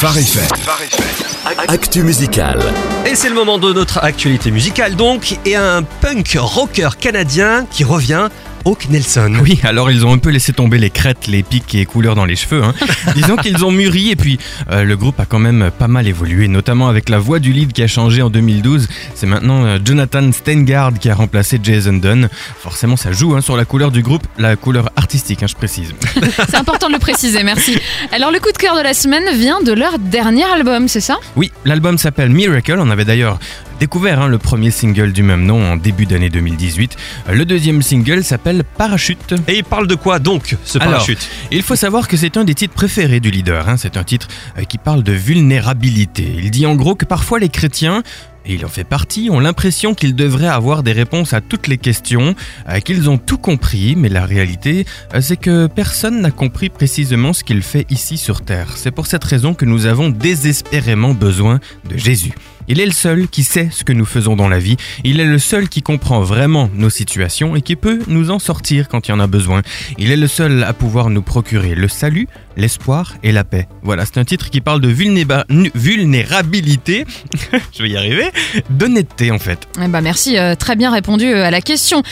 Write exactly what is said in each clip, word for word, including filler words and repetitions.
Phare F M. Actu musicale. Et c'est le moment de notre actualité musicale donc, et un punk rocker canadien qui revient, Hawk Nelson. Oui, alors ils ont un peu laissé tomber les crêtes, les pics et les couleurs dans les cheveux. Hein. Disons qu'ils ont mûri et puis euh, le groupe a quand même pas mal évolué, notamment avec la voix du lead qui a changé en deux mille douze. C'est maintenant euh, Jonathan Steingard qui a remplacé Jason Dunn. Forcément, ça joue hein, sur la couleur du groupe, la couleur artistique, hein, je précise. C'est important de le préciser, merci. Alors le coup de cœur de la semaine vient de leur dernier album, c'est ça ? Oui, l'album s'appelle Miracle. On avait d'ailleurs découvert hein, le premier single du même nom en début d'année deux mille dix-huit. Le deuxième single s'appelle Parachute. Et il parle de quoi donc ce Parachute ? Alors, il faut savoir que c'est un des titres préférés du leader, hein. C'est un titre qui parle de vulnérabilité. Il dit en gros que parfois les chrétiens, et il en fait partie, ont l'impression qu'ils devraient avoir des réponses à toutes les questions, qu'ils ont tout compris, mais la réalité, c'est que personne n'a compris précisément ce qu'il fait ici sur Terre. C'est pour cette raison que nous avons désespérément besoin de Jésus. Il est le seul qui sait ce que nous faisons dans la vie, il est le seul qui comprend vraiment nos situations et qui peut nous en sortir quand il y en a besoin. Il est le seul à pouvoir nous procurer le salut, l'espoir et la paix. Voilà, c'est un titre qui parle de vulnéba... vulnérabilité, je vais y arriver, d'honnêteté en fait. Eh ben merci, euh, très bien répondu à la question.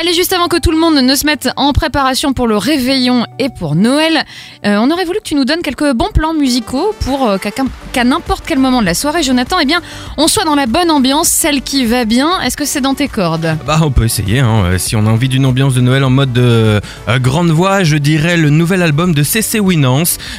Allez, juste avant que tout le monde ne se mette en préparation pour le réveillon et pour Noël, euh, on aurait voulu que tu nous donnes quelques bons plans musicaux pour euh, qu'à, qu'à n'importe quel moment de la soirée, Jonathan, eh bien, on soit dans la bonne ambiance, celle qui va bien. Est-ce que c'est dans tes cordes ? Bah, on peut essayer. Hein. Si on a envie d'une ambiance de Noël en mode euh, grande voix, je dirais le nouvel album de C C. Winans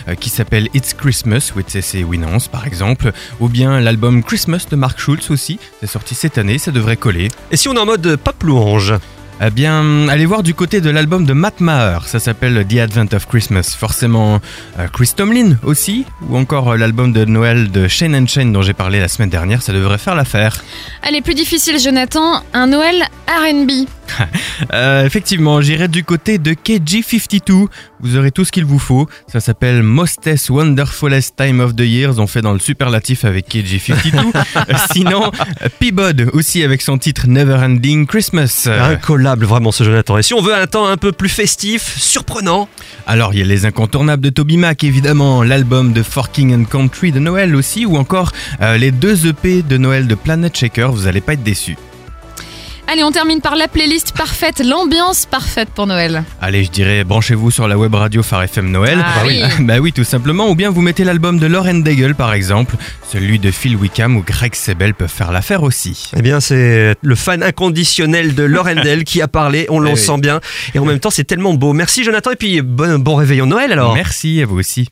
euh, qui s'appelle It's Christmas with C C. Winans, par exemple, ou bien l'album Christmas de Mark Schultz aussi. C'est sorti cette année, ça devrait coller. Et si on est en mode pop louange ? Eh bien, allez voir du côté de l'album de Matt Maher, ça s'appelle The Advent of Christmas, forcément euh, Chris Tomlin aussi, ou encore euh, l'album de Noël de Shane and Shane dont j'ai parlé la semaine dernière, ça devrait faire l'affaire. Allez, plus difficile Jonathan, un Noël R and B. euh, effectivement, j'irai du côté de K J cinquante-deux, vous aurez tout ce qu'il vous faut, ça s'appelle Mostest, Wonderfulest, Time of the Year, on fait dans le superlatif avec K J cinquante-deux. Sinon, Peabod aussi avec son titre Neverending Christmas. Incollable vraiment ce Jonathan. Et si on veut un temps un peu plus festif, surprenant, alors il y a les incontournables de Toby Mac évidemment, l'album de For King and Country de Noël aussi, ou encore euh, les deux E P de Noël de Planet Shaker, vous allez pas être déçus. Allez, on termine par la playlist parfaite, l'ambiance parfaite pour Noël. Allez, je dirais, branchez-vous sur la web radio Phare F M Noël. Ah, bah oui. Bah oui, tout simplement. Ou bien vous mettez l'album de Lauren Degel, par exemple. Celui de Phil Wickham ou Greg Sebel peuvent faire l'affaire aussi. Eh bien, c'est le fan inconditionnel de Lauren Degel qui a parlé. On l'en sent bien. Et en même temps, c'est tellement beau. Merci Jonathan. Et puis, bon, bon réveillon Noël alors. Merci à vous aussi.